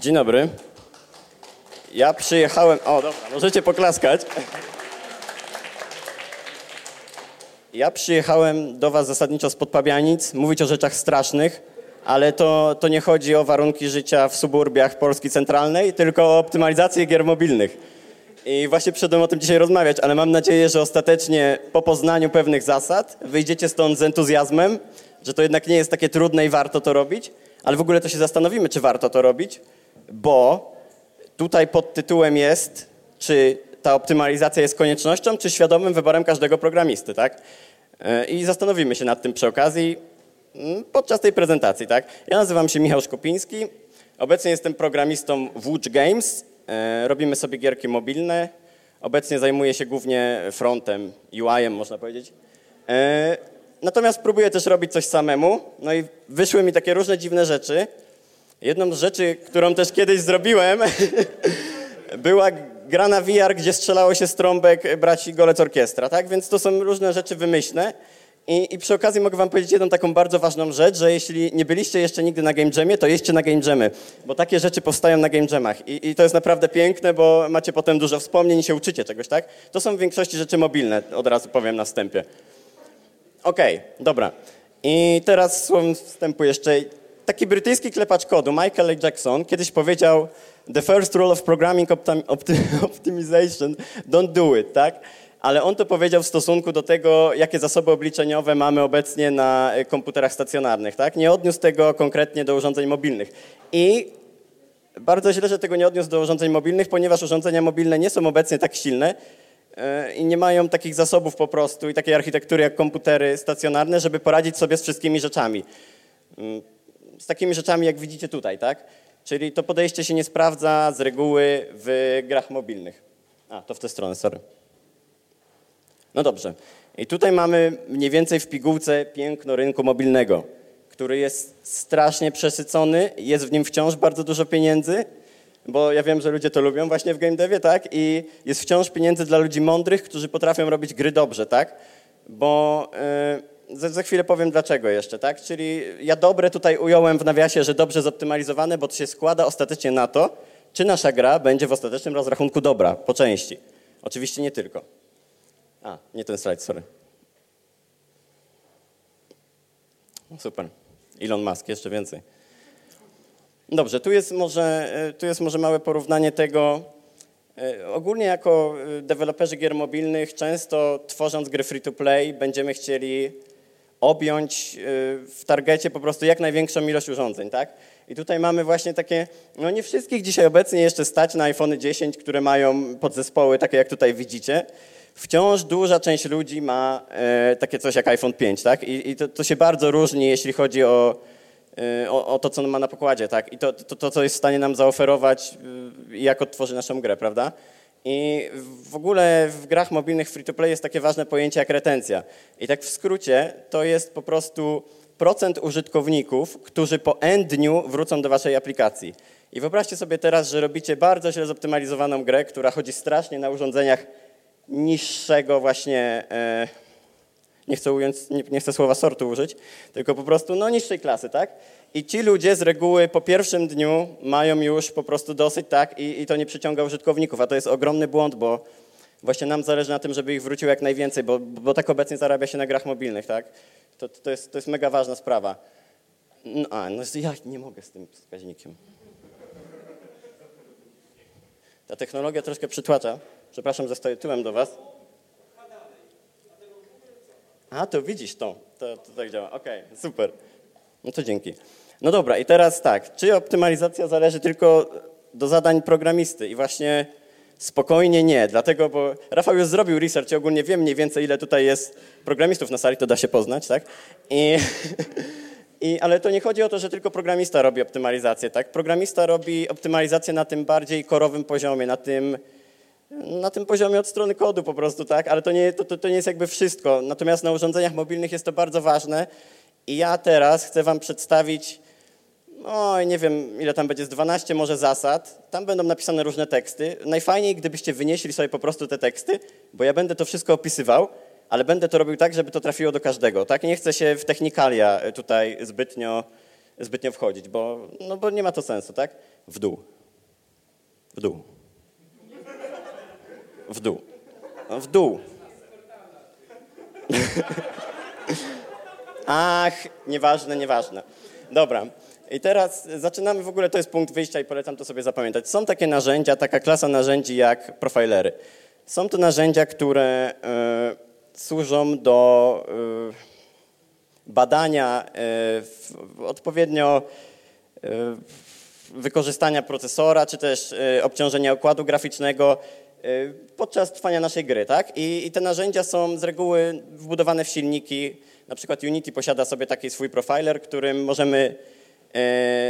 Dzień dobry. Ja przyjechałem... O, dobra, możecie poklaskać. Ja przyjechałem do was zasadniczo spod Pabianic, mówić o rzeczach strasznych, ale to nie chodzi o warunki życia w suburbiach Polski centralnej, tylko o optymalizację gier mobilnych. I właśnie przyszedłem o tym dzisiaj rozmawiać, ale mam nadzieję, że ostatecznie po poznaniu pewnych zasad wyjdziecie stąd z entuzjazmem, że to jednak nie jest takie trudne i warto to robić, ale w ogóle to się zastanowimy, czy warto to robić, bo tutaj pod tytułem jest, czy ta optymalizacja jest koniecznością, czy świadomym wyborem każdego programisty, tak? I zastanowimy się nad tym przy okazji podczas tej prezentacji, tak? Ja nazywam się Michał Szkopiński, obecnie jestem programistą w Watch Games, robimy sobie gierki mobilne, obecnie zajmuję się głównie frontem, UI-em można powiedzieć. Natomiast próbuję też robić coś samemu, no i wyszły mi takie różne dziwne rzeczy. Jedną z rzeczy, którą też kiedyś zrobiłem, była gra na VR, gdzie strzelało się z trąbek braci Golec Orkiestra, tak? Więc to są różne rzeczy wymyślne. I przy okazji mogę wam powiedzieć jedną taką bardzo ważną rzecz, że jeśli nie byliście jeszcze nigdy na Game Jamie, to jedźcie na Game Jamy, bo takie rzeczy powstają na Game Jamach. I to jest naprawdę piękne, bo macie potem dużo wspomnień i się uczycie czegoś, tak? To są w większości rzeczy mobilne, od razu powiem na wstępie. Okej, dobra. I teraz słowem wstępu jeszcze. Taki brytyjski klepacz kodu, Michael Jackson, kiedyś powiedział the first rule of programming optimization, don't do it, tak? Ale on to powiedział w stosunku do tego, jakie zasoby obliczeniowe mamy obecnie na komputerach stacjonarnych, tak? Nie odniósł tego konkretnie do urządzeń mobilnych. I bardzo źle, że tego nie odniósł do urządzeń mobilnych, ponieważ urządzenia mobilne nie są obecnie tak silne i nie mają takich zasobów po prostu i takiej architektury jak komputery stacjonarne, żeby poradzić sobie z wszystkimi rzeczami. Z takimi rzeczami, jak widzicie tutaj, tak? Czyli to podejście się nie sprawdza z reguły w grach mobilnych. A, to w tę stronę, sorry. No dobrze. I tutaj mamy mniej więcej w pigułce piękno rynku mobilnego, który jest strasznie przesycony, jest w nim wciąż bardzo dużo pieniędzy, bo ja wiem, że ludzie to lubią właśnie w game devie, tak? I jest wciąż pieniędzy dla ludzi mądrych, którzy potrafią robić gry dobrze, tak? Bo... Za chwilę powiem dlaczego jeszcze, tak? Czyli ja dobre tutaj ująłem w nawiasie, że dobrze zoptymalizowane, bo to się składa ostatecznie na to, czy nasza gra będzie w ostatecznym rozrachunku dobra, po części. Oczywiście nie tylko. A, nie ten slajd, sorry. Super. Elon Musk, jeszcze więcej. Dobrze, tu jest może małe porównanie tego. Ogólnie jako deweloperzy gier mobilnych często tworząc gry free-to-play będziemy chcieli objąć w targecie po prostu jak największą ilość urządzeń, tak? I tutaj mamy właśnie takie, no nie wszystkich dzisiaj obecnie jeszcze stać na iPhone 10, które mają podzespoły takie jak tutaj widzicie. Wciąż duża część ludzi ma takie coś jak iPhone 5, tak? I to się bardzo różni, jeśli chodzi o to, co on ma na pokładzie, tak? I to, co jest w stanie nam zaoferować, jak odtworzy naszą grę, prawda? I w ogóle w grach mobilnych free-to-play jest takie ważne pojęcie jak retencja. I tak w skrócie to jest po prostu procent użytkowników, którzy po n dniu wrócą do waszej aplikacji. I wyobraźcie sobie teraz, że robicie bardzo źle zoptymalizowaną grę, która chodzi strasznie na urządzeniach niższego właśnie... Nie chcę słowa sortu użyć, tylko po prostu no niższej klasy, tak? I ci ludzie z reguły po pierwszym dniu mają już po prostu dosyć, tak? I to nie przyciąga użytkowników, a to jest ogromny błąd, bo właśnie nam zależy na tym, żeby ich wróciło jak najwięcej, bo tak obecnie zarabia się na grach mobilnych, tak? To jest mega ważna sprawa. No ja nie mogę z tym wskaźnikiem. Ta technologia troszkę przytłacza. Przepraszam, że stoję tyłem do was. A, to widzisz to. To tak działa. Okej, super. No to dzięki. No dobra, i teraz tak. Czy optymalizacja zależy tylko do zadań programisty? I właśnie spokojnie nie. Dlatego, bo Rafał już zrobił research i ogólnie wiem mniej więcej, ile tutaj jest programistów na sali, to da się poznać, tak? Ale to nie chodzi o to, że tylko programista robi optymalizację, tak? Programista robi optymalizację na tym bardziej korowym poziomie, na tym poziomie od strony kodu po prostu, tak? Ale to nie jest jakby wszystko. Natomiast na urządzeniach mobilnych jest to bardzo ważne i ja teraz chcę wam przedstawić, no nie wiem ile tam będzie, z 12 może zasad. Tam będą napisane różne teksty. Najfajniej, gdybyście wynieśli sobie po prostu te teksty, bo ja będę to wszystko opisywał, ale będę to robił tak, żeby to trafiło do każdego, tak? Nie chcę się w technikalia tutaj zbytnio wchodzić, bo nie ma to sensu, tak? w dół, w dół, w dół, w dół. Ach, nieważne, nieważne. Dobra. I teraz zaczynamy, w ogóle to jest punkt wyjścia i polecam to sobie zapamiętać. Są takie narzędzia, taka klasa narzędzi jak profilery. Są to narzędzia, które służą do badania odpowiednio wykorzystania procesora, czy też obciążenia układu graficznego podczas trwania naszej gry, tak? I te narzędzia są z reguły wbudowane w silniki. Na przykład Unity posiada sobie taki swój profiler, którym możemy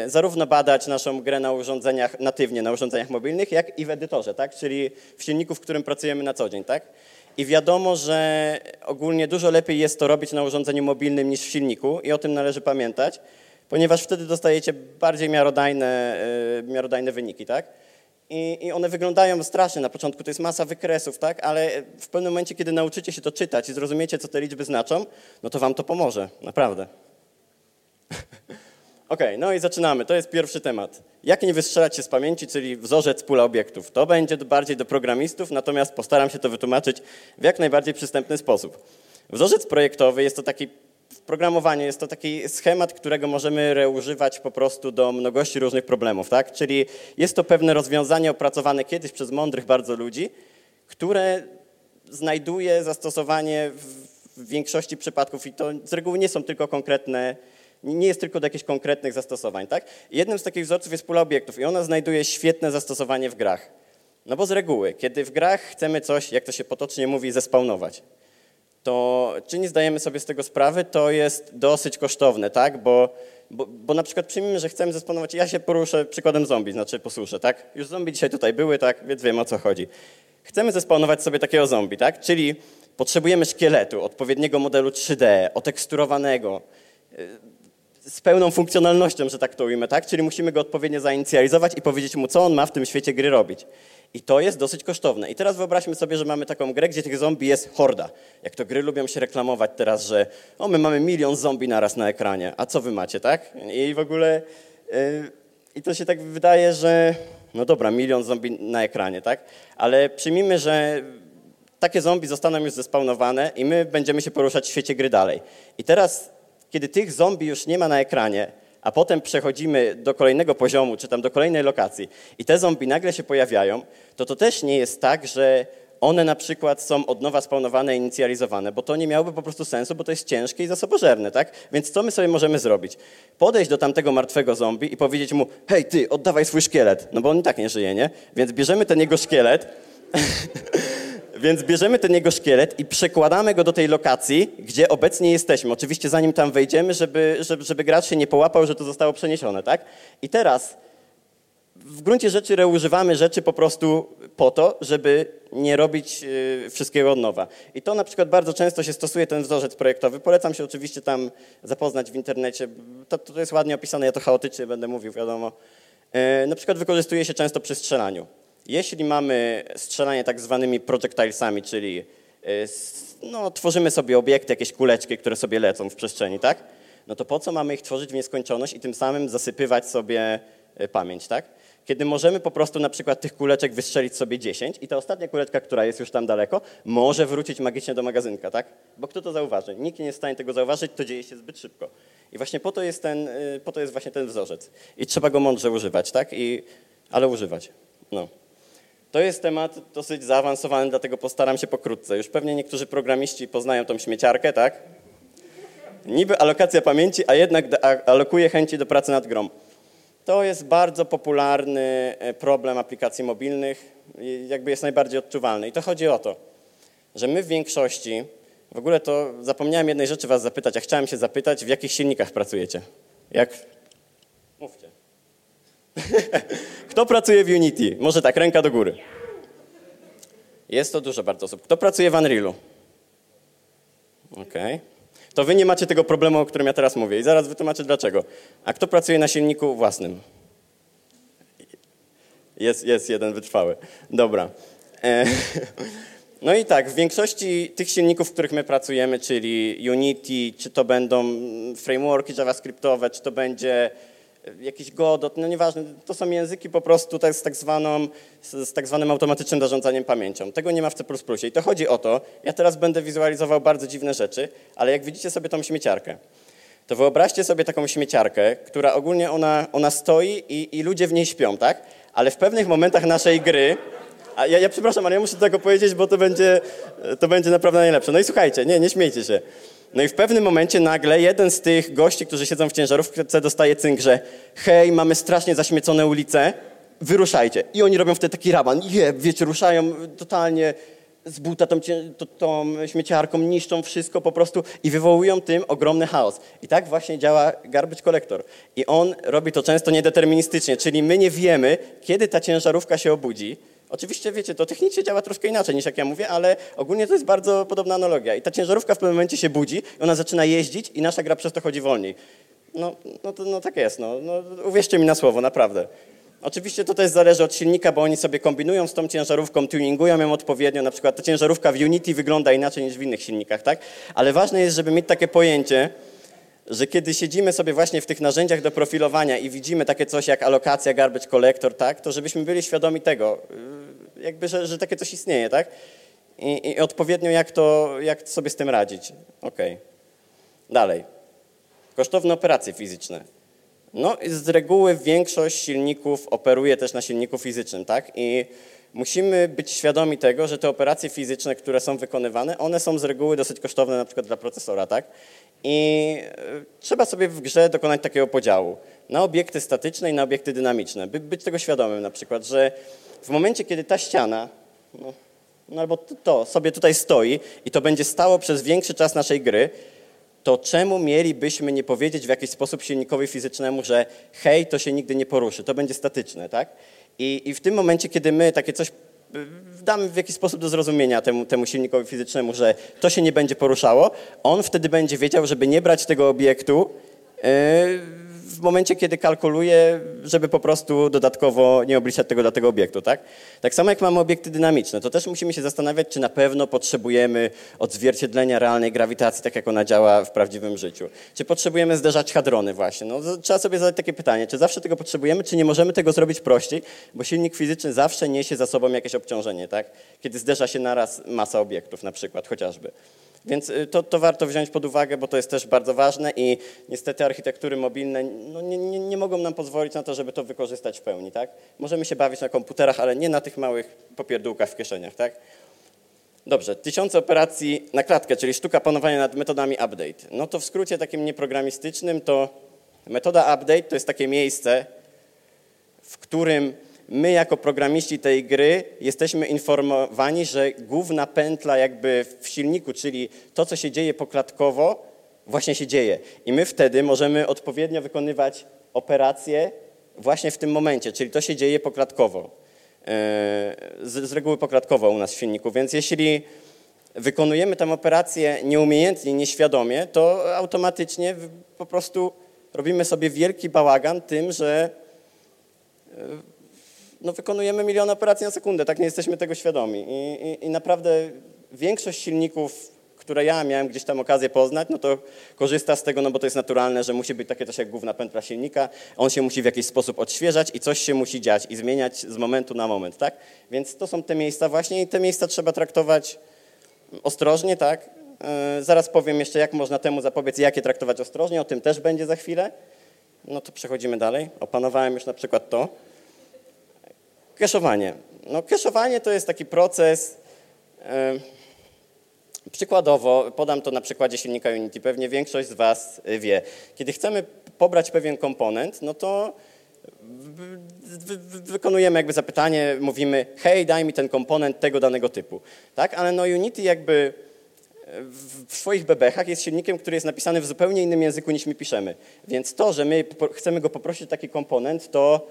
zarówno badać naszą grę na urządzeniach natywnie, na urządzeniach mobilnych, jak i w edytorze, tak? Czyli w silniku, w którym pracujemy na co dzień, tak? I wiadomo, że ogólnie dużo lepiej jest to robić na urządzeniu mobilnym niż w silniku i o tym należy pamiętać, ponieważ wtedy dostajecie bardziej miarodajne wyniki, tak? I one wyglądają strasznie na początku, to jest masa wykresów, tak? Ale w pewnym momencie, kiedy nauczycie się to czytać i zrozumiecie, co te liczby znaczą, no to wam to pomoże, naprawdę. Okej, no i zaczynamy. To jest pierwszy temat. Jak nie wystrzelać się z pamięci, czyli wzorzec, pula obiektów. To będzie bardziej do programistów, natomiast postaram się to wytłumaczyć w jak najbardziej przystępny sposób. Wzorzec projektowy jest to taki, w programowaniu jest to taki schemat, którego możemy reużywać po prostu do mnogości różnych problemów, tak? Czyli jest to pewne rozwiązanie opracowane kiedyś przez mądrych bardzo ludzi, które znajduje zastosowanie w większości przypadków i to z reguły nie są tylko konkretne, nie jest tylko do jakichś konkretnych zastosowań, tak? Jednym z takich wzorców jest pula obiektów i ona znajduje świetne zastosowanie w grach. No bo z reguły, kiedy w grach chcemy coś, jak to się potocznie mówi, zespawnować, to czy nie zdajemy sobie z tego sprawy, to jest dosyć kosztowne, tak? Bo na przykład przyjmijmy, że chcemy zespawnować, ja się poruszę przykładem zombie, znaczy posłuszę, tak? Już zombie dzisiaj tutaj były, tak? Więc wiem, o co chodzi. Chcemy zespawnować sobie takiego zombie, tak? Czyli potrzebujemy szkieletu, odpowiedniego modelu 3D, oteksturowanego, z pełną funkcjonalnością, że tak to ujmę, tak? Czyli musimy go odpowiednio zainicjalizować i powiedzieć mu, co on ma w tym świecie gry robić. I to jest dosyć kosztowne. I teraz wyobraźmy sobie, że mamy taką grę, gdzie tych zombie jest horda. Jak to gry lubią się reklamować teraz, że o, my mamy 1 000 000 zombie naraz na ekranie, a co wy macie, tak? I w ogóle i to się tak wydaje, że no dobra, 1 000 000 zombie na ekranie, tak? Ale przyjmijmy, że takie zombie zostaną już zespawnowane i my będziemy się poruszać w świecie gry dalej. I teraz kiedy tych zombie już nie ma na ekranie, a potem przechodzimy do kolejnego poziomu, czy tam do kolejnej lokacji i te zombie nagle się pojawiają, to też nie jest tak, że one na przykład są od nowa spawnowane, inicjalizowane, bo to nie miałoby po prostu sensu, bo to jest ciężkie i zasobożerne, tak? Więc co my sobie możemy zrobić? Podejść do tamtego martwego zombie i powiedzieć mu, hej ty, oddawaj swój szkielet, no bo on i tak nie żyje, nie? Więc bierzemy ten jego szkielet... Więc bierzemy ten jego szkielet i przekładamy go do tej lokacji, gdzie obecnie jesteśmy. Oczywiście zanim tam wejdziemy, żeby gracz się nie połapał, że to zostało przeniesione, tak? I teraz w gruncie rzeczy reużywamy rzeczy po prostu po to, żeby nie robić wszystkiego od nowa. I to na przykład bardzo często się stosuje ten wzorzec projektowy. Polecam się oczywiście tam zapoznać w internecie. To jest ładnie opisane, ja to chaotycznie będę mówił, wiadomo. Na przykład wykorzystuje się często przy strzelaniu. Jeśli mamy strzelanie tak zwanymi projectilesami, czyli no, tworzymy sobie obiekty, jakieś kuleczki, które sobie lecą w przestrzeni, tak? No to po co mamy ich tworzyć w nieskończoność i tym samym zasypywać sobie pamięć, tak? Kiedy możemy po prostu na przykład tych kuleczek wystrzelić sobie 10 i ta ostatnia kuleczka, która jest już tam daleko, może wrócić magicznie do magazynka, tak? Bo kto to zauważy? Nikt nie jest w stanie tego zauważyć, to dzieje się zbyt szybko. I właśnie po to jest właśnie ten wzorzec. I trzeba go mądrze używać, tak? Ale używać, no. To jest temat dosyć zaawansowany, dlatego postaram się pokrótce. Już pewnie niektórzy programiści poznają tą śmieciarkę, tak? Niby alokacja pamięci, a jednak alokuje chęci do pracy nad grą. To jest bardzo popularny problem aplikacji mobilnych, jakby jest najbardziej odczuwalny. I to chodzi o to, że my w większości, w ogóle to zapomniałem jednej rzeczy was zapytać, a chciałem się zapytać, w jakich silnikach pracujecie? Mówcie. Kto pracuje w Unity? Może tak, ręka do góry. Jest to dużo bardzo osób. Kto pracuje w Unrealu? Okej. To wy nie macie tego problemu, o którym ja teraz mówię i zaraz wytłumaczę dlaczego. A kto pracuje na silniku własnym? Jest jeden wytrwały. Dobra. No i tak, w większości tych silników, w których my pracujemy, czyli Unity, czy to będą frameworki javascriptowe, czy to będzie jakiś Godot, no nieważne, to są języki po prostu tak, z tak zwanym automatycznym zarządzaniem pamięcią. Tego nie ma w C++. I to chodzi o to, ja teraz będę wizualizował bardzo dziwne rzeczy, ale jak widzicie sobie tą śmieciarkę, to wyobraźcie sobie taką śmieciarkę, która ogólnie ona stoi i ludzie w niej śpią, tak? Ale w pewnych momentach naszej gry... A ja przepraszam, ale ja muszę do tego powiedzieć, bo to będzie naprawdę najlepsze. No i słuchajcie, nie śmiejcie się. No i w pewnym momencie nagle jeden z tych gości, którzy siedzą w ciężarówce, dostaje cynk, że hej, mamy strasznie zaśmiecone ulice, wyruszajcie. I oni robią wtedy taki raban. Wiecie, ruszają totalnie z buta tą śmieciarką, niszczą wszystko po prostu i wywołują tym ogromny chaos. I tak właśnie działa garbage collector. I on robi to często niedeterministycznie, czyli my nie wiemy, kiedy ta ciężarówka się obudzi. Oczywiście, wiecie, to technicznie działa troszkę inaczej niż jak ja mówię, ale ogólnie to jest bardzo podobna analogia. I ta ciężarówka w pewnym momencie się budzi, ona zaczyna jeździć i nasza gra przez to chodzi wolniej. No tak jest, uwierzcie mi na słowo, naprawdę. Oczywiście to też zależy od silnika, bo oni sobie kombinują z tą ciężarówką, tuningują ją odpowiednio, na przykład ta ciężarówka w Unity wygląda inaczej niż w innych silnikach, tak? Ale ważne jest, żeby mieć takie pojęcie, że kiedy siedzimy sobie właśnie w tych narzędziach do profilowania i widzimy takie coś jak alokacja, garbage collector, tak, to żebyśmy byli świadomi tego, jakby, że takie coś istnieje, tak? I odpowiednio jak sobie z tym radzić. Okej. Dalej. Kosztowne operacje fizyczne. No z reguły większość silników operuje też na silniku fizycznym, tak? I musimy być świadomi tego, że te operacje fizyczne, które są wykonywane, one są z reguły dosyć kosztowne na przykład dla procesora, tak? I trzeba sobie w grze dokonać takiego podziału na obiekty statyczne i na obiekty dynamiczne, by być tego świadomym na przykład, że w momencie, kiedy ta ściana, albo to sobie tutaj stoi i to będzie stało przez większy czas naszej gry, to czemu mielibyśmy nie powiedzieć w jakiś sposób silnikowi fizycznemu, że hej, to się nigdy nie poruszy, to będzie statyczne, tak? I w tym momencie, kiedy my takie coś damy w jakiś sposób do zrozumienia temu silnikowi fizycznemu, że to się nie będzie poruszało, on wtedy będzie wiedział, żeby nie brać tego obiektu w momencie, kiedy kalkuluje, żeby po prostu dodatkowo nie obliczać tego dla tego obiektu, tak? Tak samo jak mamy obiekty dynamiczne, to też musimy się zastanawiać, czy na pewno potrzebujemy odzwierciedlenia realnej grawitacji, tak jak ona działa w prawdziwym życiu. Czy potrzebujemy zderzać hadrony właśnie? No, trzeba sobie zadać takie pytanie, czy zawsze tego potrzebujemy, czy nie możemy tego zrobić prościej, bo silnik fizyczny zawsze niesie za sobą jakieś obciążenie, tak? Kiedy zderza się naraz masa obiektów na przykład, chociażby. Więc to warto wziąć pod uwagę, bo to jest też bardzo ważne i niestety architektury mobilne nie mogą nam pozwolić na to, żeby to wykorzystać w pełni, tak? Możemy się bawić na komputerach, ale nie na tych małych popierdółkach w kieszeniach, tak? Dobrze, 1000 operacji na klatkę, czyli sztuka panowania nad metodami update. No to w skrócie takim nieprogramistycznym to metoda update to jest takie miejsce, w którym my jako programiści tej gry jesteśmy informowani, że główna pętla jakby w silniku, czyli to, co się dzieje poklatkowo, właśnie się dzieje. I my wtedy możemy odpowiednio wykonywać operacje właśnie w tym momencie, czyli to się dzieje poklatkowo. Z reguły poklatkowo u nas w silniku, więc jeśli wykonujemy tam operację nieumiejętnie, nieświadomie, to automatycznie po prostu robimy sobie wielki bałagan tym, że wykonujemy milion operacji na sekundę, tak, nie jesteśmy tego świadomi. I naprawdę większość silników, które ja miałem gdzieś tam okazję poznać, no to korzysta z tego, no bo to jest naturalne, że musi być takie coś jak główna pętla silnika, on się musi w jakiś sposób odświeżać i coś się musi dziać i zmieniać z momentu na moment, tak? Więc to są te miejsca właśnie i te miejsca trzeba traktować ostrożnie, tak? Zaraz powiem jeszcze, jak można temu zapobiec, jak je traktować ostrożnie, o tym też będzie za chwilę. No to przechodzimy dalej. Opanowałem już na przykład to. Cache'owanie. No cache'owanie to jest taki proces, przykładowo, podam to na przykładzie silnika Unity, pewnie większość z was wie. Kiedy chcemy pobrać pewien komponent, no to wykonujemy jakby zapytanie, mówimy hej, daj mi ten komponent tego danego typu, tak? Ale no Unity jakby w swoich bebechach jest silnikiem, który jest napisany w zupełnie innym języku niż my piszemy. Więc to, że my chcemy go poprosić o taki komponent, to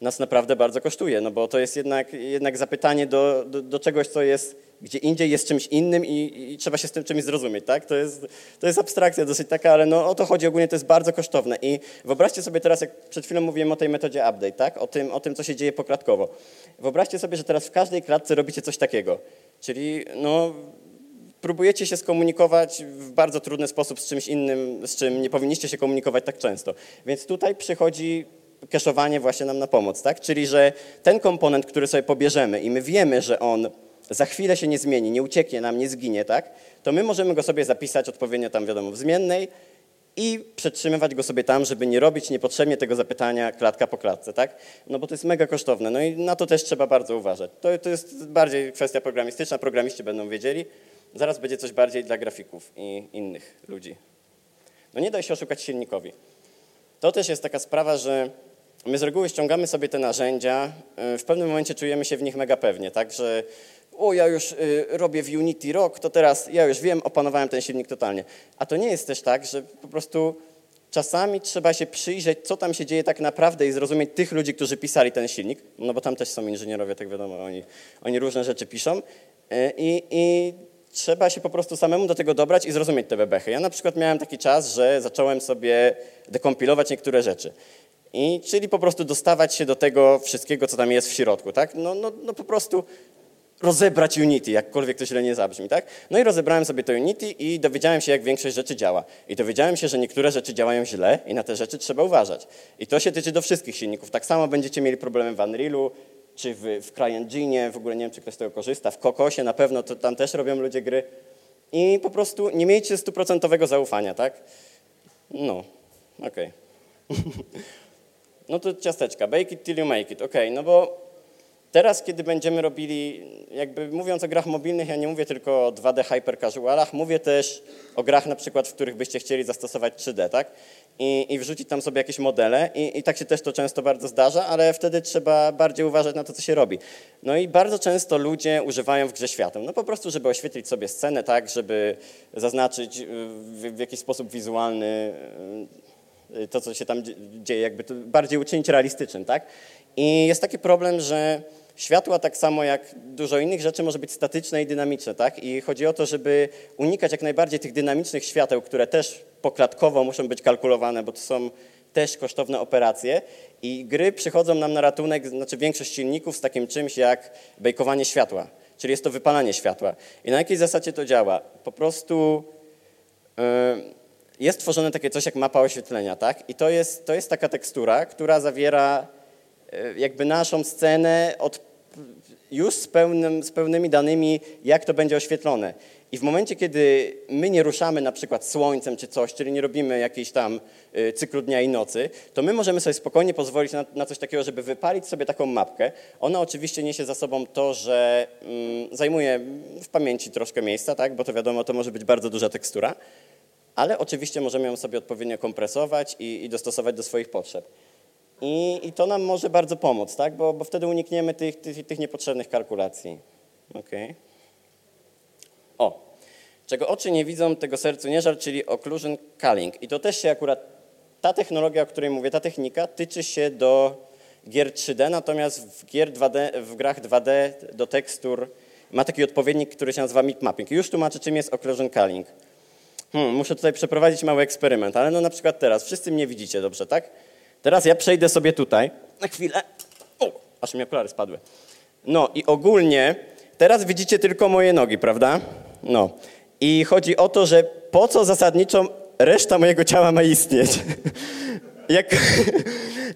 nas naprawdę bardzo kosztuje, no bo to jest jednak zapytanie do czegoś, co jest gdzie indziej, jest czymś innym i trzeba się z tym czymś zrozumieć, tak? To jest abstrakcja dosyć taka, ale no o to chodzi ogólnie, to jest bardzo kosztowne i wyobraźcie sobie teraz, jak przed chwilą mówiłem o tej metodzie update, tak? O tym, co się dzieje poklatkowo. Wyobraźcie sobie, że teraz w każdej klatce robicie coś takiego, czyli no próbujecie się skomunikować w bardzo trudny sposób z czymś innym, z czym nie powinniście się komunikować tak często, więc tutaj przychodzi cache'owanie właśnie nam na pomoc, tak? Czyli, że ten komponent, który sobie pobierzemy i my wiemy, że on za chwilę się nie zmieni, nie ucieknie nam, nie zginie, tak? To my możemy go sobie zapisać odpowiednio tam, wiadomo, w zmiennej i przetrzymywać go sobie tam, żeby nie robić niepotrzebnie tego zapytania klatka po klatce, tak? No bo to jest mega kosztowne, no i na to też trzeba bardzo uważać. To jest bardziej kwestia programistyczna, programiści będą wiedzieli. Zaraz będzie coś bardziej dla grafików i innych ludzi. No nie daj się oszukać silnikowi. To też jest taka sprawa, że my z reguły ściągamy sobie te narzędzia, w pewnym momencie czujemy się w nich mega pewnie, tak, że ja już robię w Unity rok, to teraz ja już wiem, opanowałem ten silnik totalnie. A to nie jest też tak, że po prostu czasami trzeba się przyjrzeć, co tam się dzieje tak naprawdę i zrozumieć tych ludzi, którzy pisali ten silnik, no bo tam też są inżynierowie, tak wiadomo, oni różne rzeczy piszą i trzeba się po prostu samemu do tego dobrać i zrozumieć te bebechy. Ja na przykład miałem taki czas, że zacząłem sobie dekompilować niektóre rzeczy. Czyli po prostu dostawać się do tego wszystkiego, co tam jest w środku, tak? No po prostu rozebrać Unity, jakkolwiek to źle nie zabrzmi, tak? No i rozebrałem sobie to Unity i dowiedziałem się, jak większość rzeczy działa. I dowiedziałem się, że niektóre rzeczy działają źle i na te rzeczy trzeba uważać. I to się tyczy do wszystkich silników. Tak samo będziecie mieli problemy w Unrealu, czy w CryEngine, w ogóle nie wiem, czy ktoś z tego korzysta, w Kokosie na pewno, to tam też robią ludzie gry. I po prostu nie miejcie 100% zaufania, tak? No, okej. No to ciasteczka, bake it till you make it, okej, no bo teraz, kiedy będziemy robili, jakby mówiąc o grach mobilnych, ja nie mówię tylko o 2D hyper casualach, mówię też o grach na przykład, w których byście chcieli zastosować 3D, tak? I wrzucić tam sobie jakieś modele i tak się też to często bardzo zdarza, ale wtedy trzeba bardziej uważać na to, co się robi. No i bardzo często ludzie używają w grze świateł, no po prostu, żeby oświetlić sobie scenę, tak? Żeby zaznaczyć w jakiś sposób wizualny to, co się tam dzieje, jakby to bardziej uczynić realistycznym, tak? I jest taki problem, że światła, tak samo jak dużo innych rzeczy, może być statyczne i dynamiczne, tak? I chodzi o to, żeby unikać jak najbardziej tych dynamicznych świateł, które też poklatkowo muszą być kalkulowane, bo to są też kosztowne operacje i gry przychodzą nam na ratunek, znaczy większość silników z takim czymś jak bejkowanie światła, czyli jest to wypalanie światła. I na jakiej zasadzie to działa? Po prostu jest tworzone takie coś jak mapa oświetlenia, tak? I to jest taka tekstura, która zawiera jakby naszą scenę już z pełnymi danymi, jak to będzie oświetlone. I w momencie, kiedy my nie ruszamy na przykład słońcem czy coś, czyli nie robimy jakiejś tam cyklu dnia i nocy, to my możemy sobie spokojnie pozwolić na coś takiego, żeby wypalić sobie taką mapkę. Ona oczywiście niesie za sobą to, że zajmuje w pamięci troszkę miejsca, tak? Bo to wiadomo, to może być bardzo duża tekstura, ale oczywiście możemy ją sobie odpowiednio kompresować i dostosować do swoich potrzeb. I to nam może bardzo pomóc, tak? Bo wtedy unikniemy tych niepotrzebnych kalkulacji. Okay. Czego oczy nie widzą, tego sercu nie żal, czyli occlusion culling. I to też się akurat, ta technologia, o której mówię, ta technika tyczy się do gier 3D, natomiast w grach 2D do tekstur ma taki odpowiednik, który się nazywa mipmapping. Już tłumaczę, czym jest occlusion culling. Muszę tutaj przeprowadzić mały eksperyment, ale no na przykład teraz, wszyscy mnie widzicie dobrze, tak? Teraz ja przejdę sobie tutaj, na chwilę, aż mi okulary spadły. No i ogólnie, teraz widzicie tylko moje nogi, prawda? No i chodzi o to, że po co zasadniczo reszta mojego ciała ma istnieć?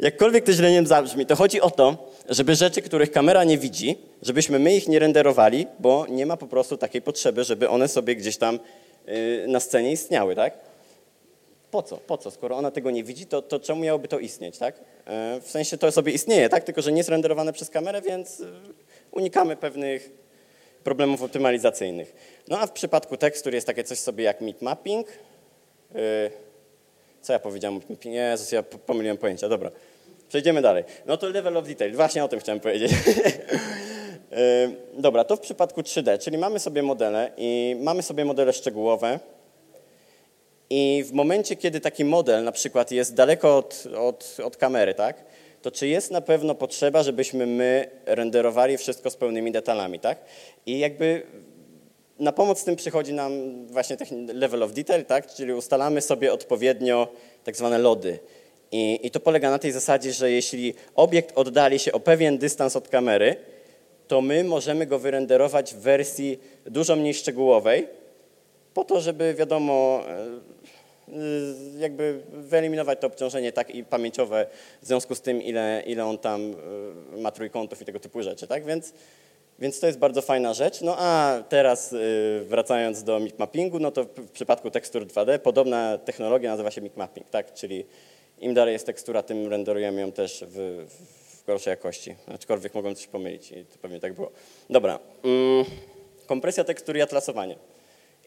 Jakkolwiek to źle nie zabrzmi, to chodzi o to, żeby rzeczy, których kamera nie widzi, żebyśmy my ich nie renderowali, bo nie ma po prostu takiej potrzeby, żeby one sobie gdzieś tam na scenie istniały, tak? Po co? Skoro ona tego nie widzi, to czemu miałoby to istnieć, tak? W sensie to sobie istnieje, tak? Tylko że nie jest renderowane przez kamerę, więc unikamy pewnych problemów optymalizacyjnych. No a w przypadku tekstur jest takie coś sobie jak mipmapping. Co ja powiedziałem? Jezus, ja pomyliłem pojęcia, dobra. Przejdziemy dalej. No to level of detail, właśnie o tym chciałem powiedzieć. Dobra, to w przypadku 3D, czyli mamy sobie modele i mamy sobie modele szczegółowe. I w momencie, kiedy taki model na przykład jest daleko od kamery, tak, to czy jest na pewno potrzeba, żebyśmy my renderowali wszystko z pełnymi detalami, tak? I jakby na pomoc tym przychodzi nam właśnie level of detail, tak? Czyli ustalamy sobie odpowiednio tak zwane lody. I to polega na tej zasadzie, że jeśli obiekt oddali się o pewien dystans od kamery, to my możemy go wyrenderować w wersji dużo mniej szczegółowej, po to, żeby wiadomo jakby wyeliminować to obciążenie tak i pamięciowe w związku z tym, ile on tam ma trójkątów i tego typu rzeczy, tak? Więc to jest bardzo fajna rzecz. No a teraz wracając do mipmappingu, no to w przypadku tekstur 2D podobna technologia nazywa się mipmapping, tak? Czyli im dalej jest tekstura, tym renderujemy ją też w gorszej jakości. Aczkolwiek mogłem coś pomylić i to pewnie tak było. Dobra. Kompresja tekstur i atlasowanie.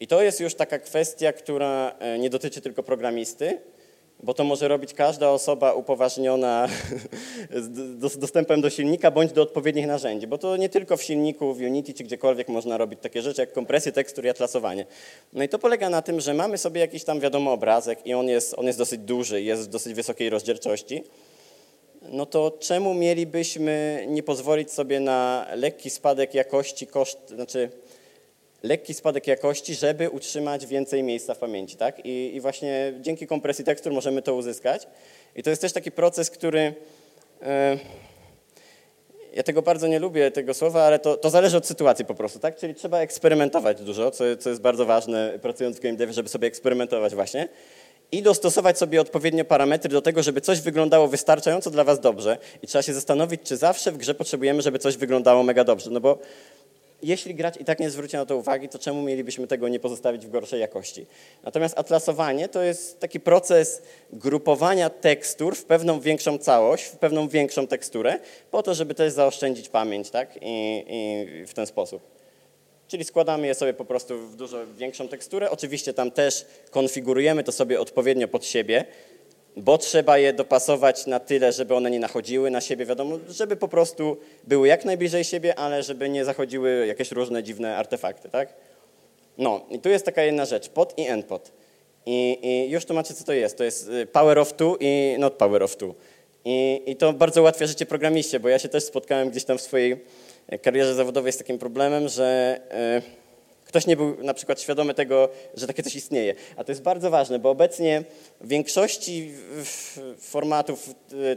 I to jest już taka kwestia, która nie dotyczy tylko programisty, bo to może robić każda osoba upoważniona z dostępem do silnika bądź do odpowiednich narzędzi, bo to nie tylko w silniku, w Unity czy gdziekolwiek można robić takie rzeczy jak kompresję tekstur i atlasowanie. No i to polega na tym, że mamy sobie jakiś tam wiadomo obrazek i on jest dosyć duży, jest dosyć wysokiej rozdzielczości. No to czemu mielibyśmy nie pozwolić sobie na lekki spadek jakości lekki spadek jakości, żeby utrzymać więcej miejsca w pamięci, tak? I właśnie dzięki kompresji tekstur możemy to uzyskać. I to jest też taki proces, który... ja tego bardzo nie lubię, tego słowa, ale to zależy od sytuacji po prostu, tak? Czyli trzeba eksperymentować dużo, co jest bardzo ważne pracując w game devie, żeby sobie eksperymentować właśnie. I dostosować sobie odpowiednio parametry do tego, żeby coś wyglądało wystarczająco dla was dobrze. I trzeba się zastanowić, czy zawsze w grze potrzebujemy, żeby coś wyglądało mega dobrze, no bo... Jeśli gracz i tak nie zwróci na to uwagi, to czemu mielibyśmy tego nie pozostawić w gorszej jakości? Natomiast atlasowanie to jest taki proces grupowania tekstur w pewną większą całość, w pewną większą teksturę, po to, żeby też zaoszczędzić pamięć, tak? I w ten sposób. Czyli składamy je sobie po prostu w dużo większą teksturę. Oczywiście tam też konfigurujemy to sobie odpowiednio pod siebie, bo trzeba je dopasować na tyle, żeby one nie nachodziły na siebie, wiadomo, żeby po prostu były jak najbliżej siebie, ale żeby nie zachodziły jakieś różne dziwne artefakty, tak? No i tu jest taka jedna rzecz, pod i endpod. I już tłumaczę, co to jest. To jest power of two i not power of two. I to bardzo ułatwia życie programiście, bo ja się też spotkałem gdzieś tam w swojej karierze zawodowej z takim problemem, że... Ktoś nie był na przykład świadomy tego, że takie coś istnieje. A to jest bardzo ważne, bo obecnie w większości formatów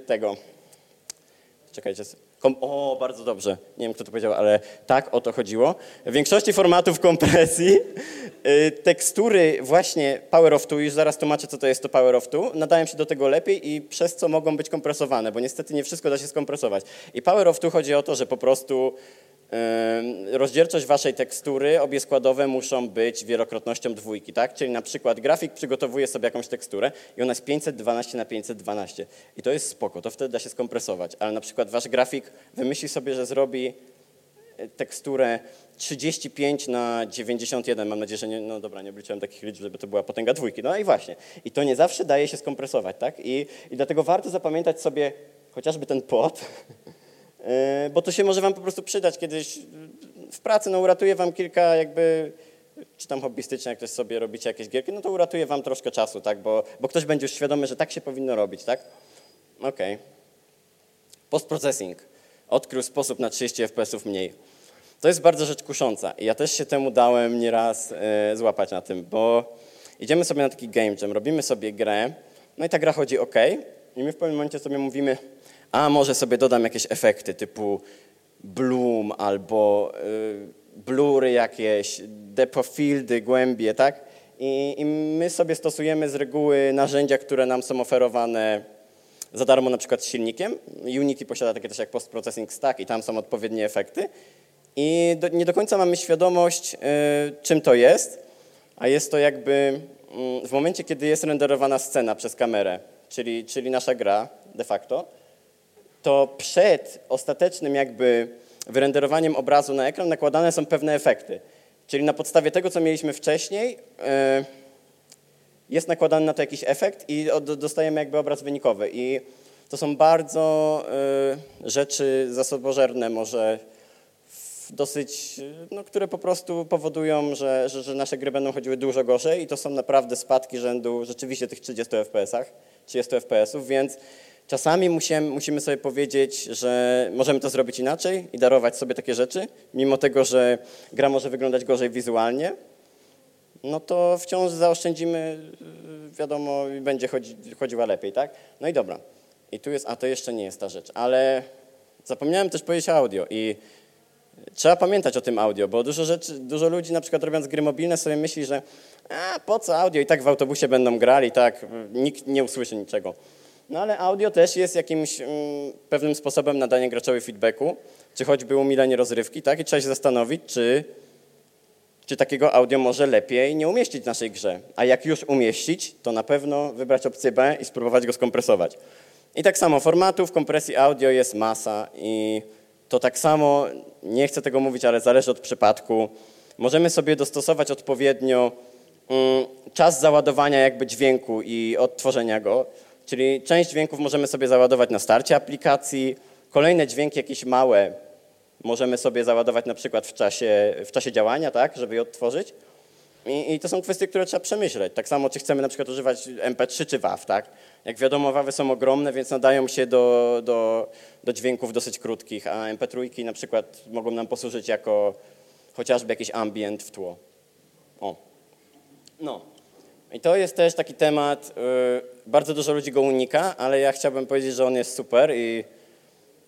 tego... Czekajcie. Bardzo dobrze. Nie wiem, kto to powiedział, ale tak o to chodziło. W większości formatów kompresji tekstury właśnie Power of Two, już zaraz tłumaczę, co to jest to Power of Two, nadają się do tego lepiej i przez co mogą być kompresowane, bo niestety nie wszystko da się skompresować. I Power of Two chodzi o to, że po prostu... rozdzielczość waszej tekstury, obie składowe muszą być wielokrotnością dwójki, tak? Czyli na przykład grafik przygotowuje sobie jakąś teksturę i ona jest 512x512 i to jest spoko, to wtedy da się skompresować, ale na przykład wasz grafik wymyśli sobie, że zrobi teksturę 35x91, mam nadzieję, że nie, no dobra, nie obliczyłem takich liczb, żeby to była potęga dwójki, no i właśnie. I to nie zawsze daje się skompresować, tak? I dlatego warto zapamiętać sobie chociażby ten pod, bo to się może wam po prostu przydać kiedyś w pracy, no uratuje wam kilka jakby, czy tam hobbystycznie, jak też sobie robicie jakieś gierki, no to uratuje wam troszkę czasu, tak, bo ktoś będzie już świadomy, że tak się powinno robić, tak? Okej. Postprocessing. Odkrył sposób na 30 FPS-ów mniej. To jest bardzo rzecz kusząca i ja też się temu dałem nieraz złapać na tym, bo idziemy sobie na taki game jam, robimy sobie grę, no i ta gra chodzi ok, i my w pewnym momencie sobie mówimy, a może sobie dodam jakieś efekty typu bloom albo blury jakieś, depofieldy, głębie, tak? I my sobie stosujemy z reguły narzędzia, które nam są oferowane za darmo na przykład z silnikiem. Unity posiada takie też jak post-processing stack i tam są odpowiednie efekty. I nie do końca mamy świadomość, czym to jest, a jest to jakby w momencie, kiedy jest renderowana scena przez kamerę, czyli nasza gra de facto, to przed ostatecznym jakby wyrenderowaniem obrazu na ekran nakładane są pewne efekty. Czyli na podstawie tego, co mieliśmy wcześniej, jest nakładany na to jakiś efekt i dostajemy jakby obraz wynikowy. I to są bardzo rzeczy zasobożerne może dosyć, no, które po prostu powodują, że nasze gry będą chodziły dużo gorzej i to są naprawdę spadki rzędu rzeczywiście tych 30 FPS-ów, więc czasami musimy sobie powiedzieć, że możemy to zrobić inaczej i darować sobie takie rzeczy, mimo tego, że gra może wyglądać gorzej wizualnie, no to wciąż zaoszczędzimy, wiadomo, i będzie chodziła lepiej, tak? No i dobra. I tu jest, a to jeszcze nie jest ta rzecz, ale zapomniałem też powiedzieć o audio i Trzeba pamiętać o tym audio, bo dużo ludzi na przykład robiąc gry mobilne sobie myśli, że po co audio, i tak w autobusie będą grali, i tak nikt nie usłyszy niczego. No ale audio też jest jakimś pewnym sposobem nadania graczowi feedbacku, czy choćby umilenie rozrywki, tak? I trzeba się zastanowić, czy takiego audio może lepiej nie umieścić w naszej grze. A jak już umieścić, to na pewno wybrać opcję B i spróbować go skompresować. I tak samo formatów kompresji audio jest masa i to tak samo, nie chcę tego mówić, ale zależy od przypadku. Możemy sobie dostosować odpowiednio czas załadowania jakby dźwięku i odtworzenia go. Czyli część dźwięków możemy sobie załadować na starcie aplikacji, kolejne dźwięki jakieś małe możemy sobie załadować na przykład w czasie działania, tak, żeby je odtworzyć. I to są kwestie, które trzeba przemyśleć. Tak samo, czy chcemy na przykład używać MP3 czy WAV, tak? Jak wiadomo, WAVy są ogromne, więc nadają się do dźwięków dosyć krótkich, a MP3 na przykład mogą nam posłużyć jako chociażby jakiś ambient w tło. O. No. I to jest też taki temat, bardzo dużo ludzi go unika, ale ja chciałbym powiedzieć, że on jest super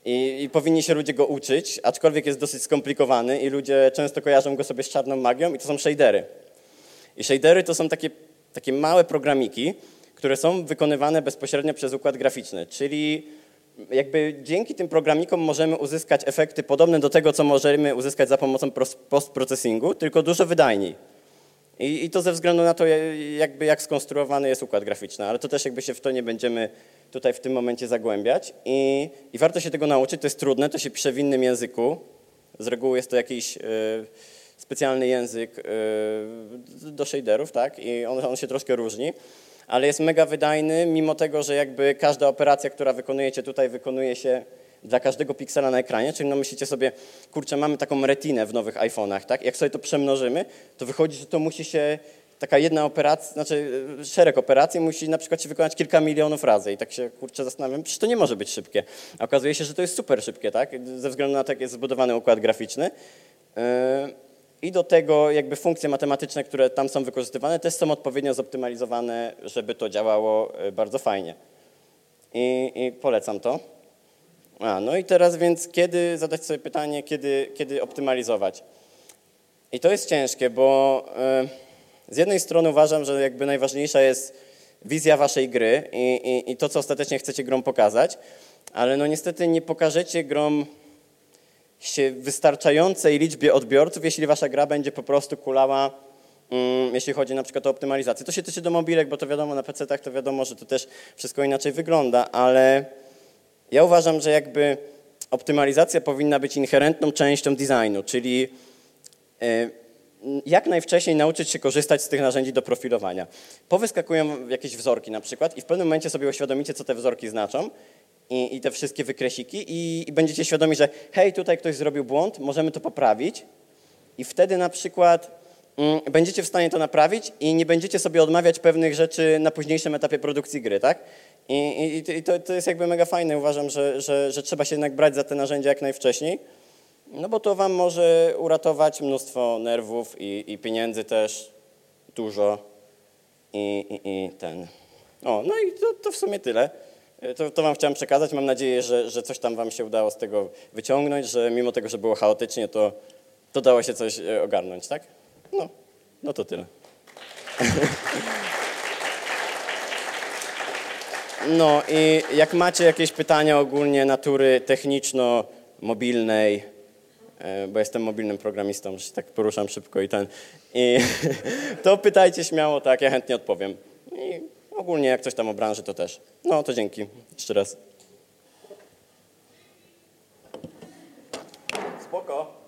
i powinni się ludzie go uczyć, aczkolwiek jest dosyć skomplikowany i ludzie często kojarzą go sobie z czarną magią i to są shadery. I shadery to są takie małe programiki, które są wykonywane bezpośrednio przez układ graficzny, czyli jakby dzięki tym programikom możemy uzyskać efekty podobne do tego, co możemy uzyskać za pomocą post-processingu, tylko dużo wydajniej. I to ze względu na to, jakby jak skonstruowany jest układ graficzny, ale to też jakby się w to nie będziemy tutaj w tym momencie zagłębiać. I warto się tego nauczyć, to jest trudne, to się pisze w innym języku. Z reguły jest to jakiś specjalny język do shaderów, tak? I on się troszkę różni, ale jest mega wydajny, mimo tego, że jakby każda operacja, która wykonujecie tutaj, wykonuje się dla każdego piksela na ekranie, czyli no myślicie sobie, kurczę, mamy taką retinę w nowych iPhone'ach, tak? Jak sobie to przemnożymy, to wychodzi, że to musi się taka jedna operacja, znaczy szereg operacji musi na przykład się wykonać kilka milionów razy i tak się, kurczę, zastanawiam, przecież to nie może być szybkie. A okazuje się, że to jest super szybkie, tak? Ze względu na to, jak jest zbudowany układ graficzny. I do tego jakby funkcje matematyczne, które tam są wykorzystywane, też są odpowiednio zoptymalizowane, żeby to działało bardzo fajnie. I polecam to. No i teraz więc kiedy zadać sobie pytanie, kiedy optymalizować? I to jest ciężkie, bo z jednej strony uważam, że jakby najważniejsza jest wizja waszej gry i to, co ostatecznie chcecie grą pokazać, ale no niestety nie pokażecie grom się wystarczającej liczbie odbiorców, jeśli wasza gra będzie po prostu kulała, jeśli chodzi na przykład o optymalizację. To się tyczy do mobilek, bo to wiadomo, na PC-tach to wiadomo, że to też wszystko inaczej wygląda, ale ja uważam, że jakby optymalizacja powinna być inherentną częścią designu, czyli jak najwcześniej nauczyć się korzystać z tych narzędzi do profilowania. Powyskakują jakieś wzorki na przykład i w pewnym momencie sobie uświadomicie, co te wzorki znaczą i te wszystkie wykresiki i będziecie świadomi, że hej, tutaj ktoś zrobił błąd, możemy to poprawić i wtedy na przykład będziecie w stanie to naprawić i nie będziecie sobie odmawiać pewnych rzeczy na późniejszym etapie produkcji gry, tak? I to jest jakby mega fajne. Uważam, że trzeba się jednak brać za te narzędzia jak najwcześniej, no bo to wam może uratować mnóstwo nerwów i pieniędzy też dużo No i to w sumie tyle. To wam chciałem przekazać. Mam nadzieję, że coś tam wam się udało z tego wyciągnąć, że mimo tego, że było chaotycznie, to dało się coś ogarnąć, tak? No to tyle. No i jak macie jakieś pytania ogólnie natury techniczno-mobilnej, bo jestem mobilnym programistą, że się tak poruszam szybko i to pytajcie śmiało, tak, ja chętnie odpowiem. I ogólnie jak coś tam o branży, to też. No to dzięki jeszcze raz. Spoko.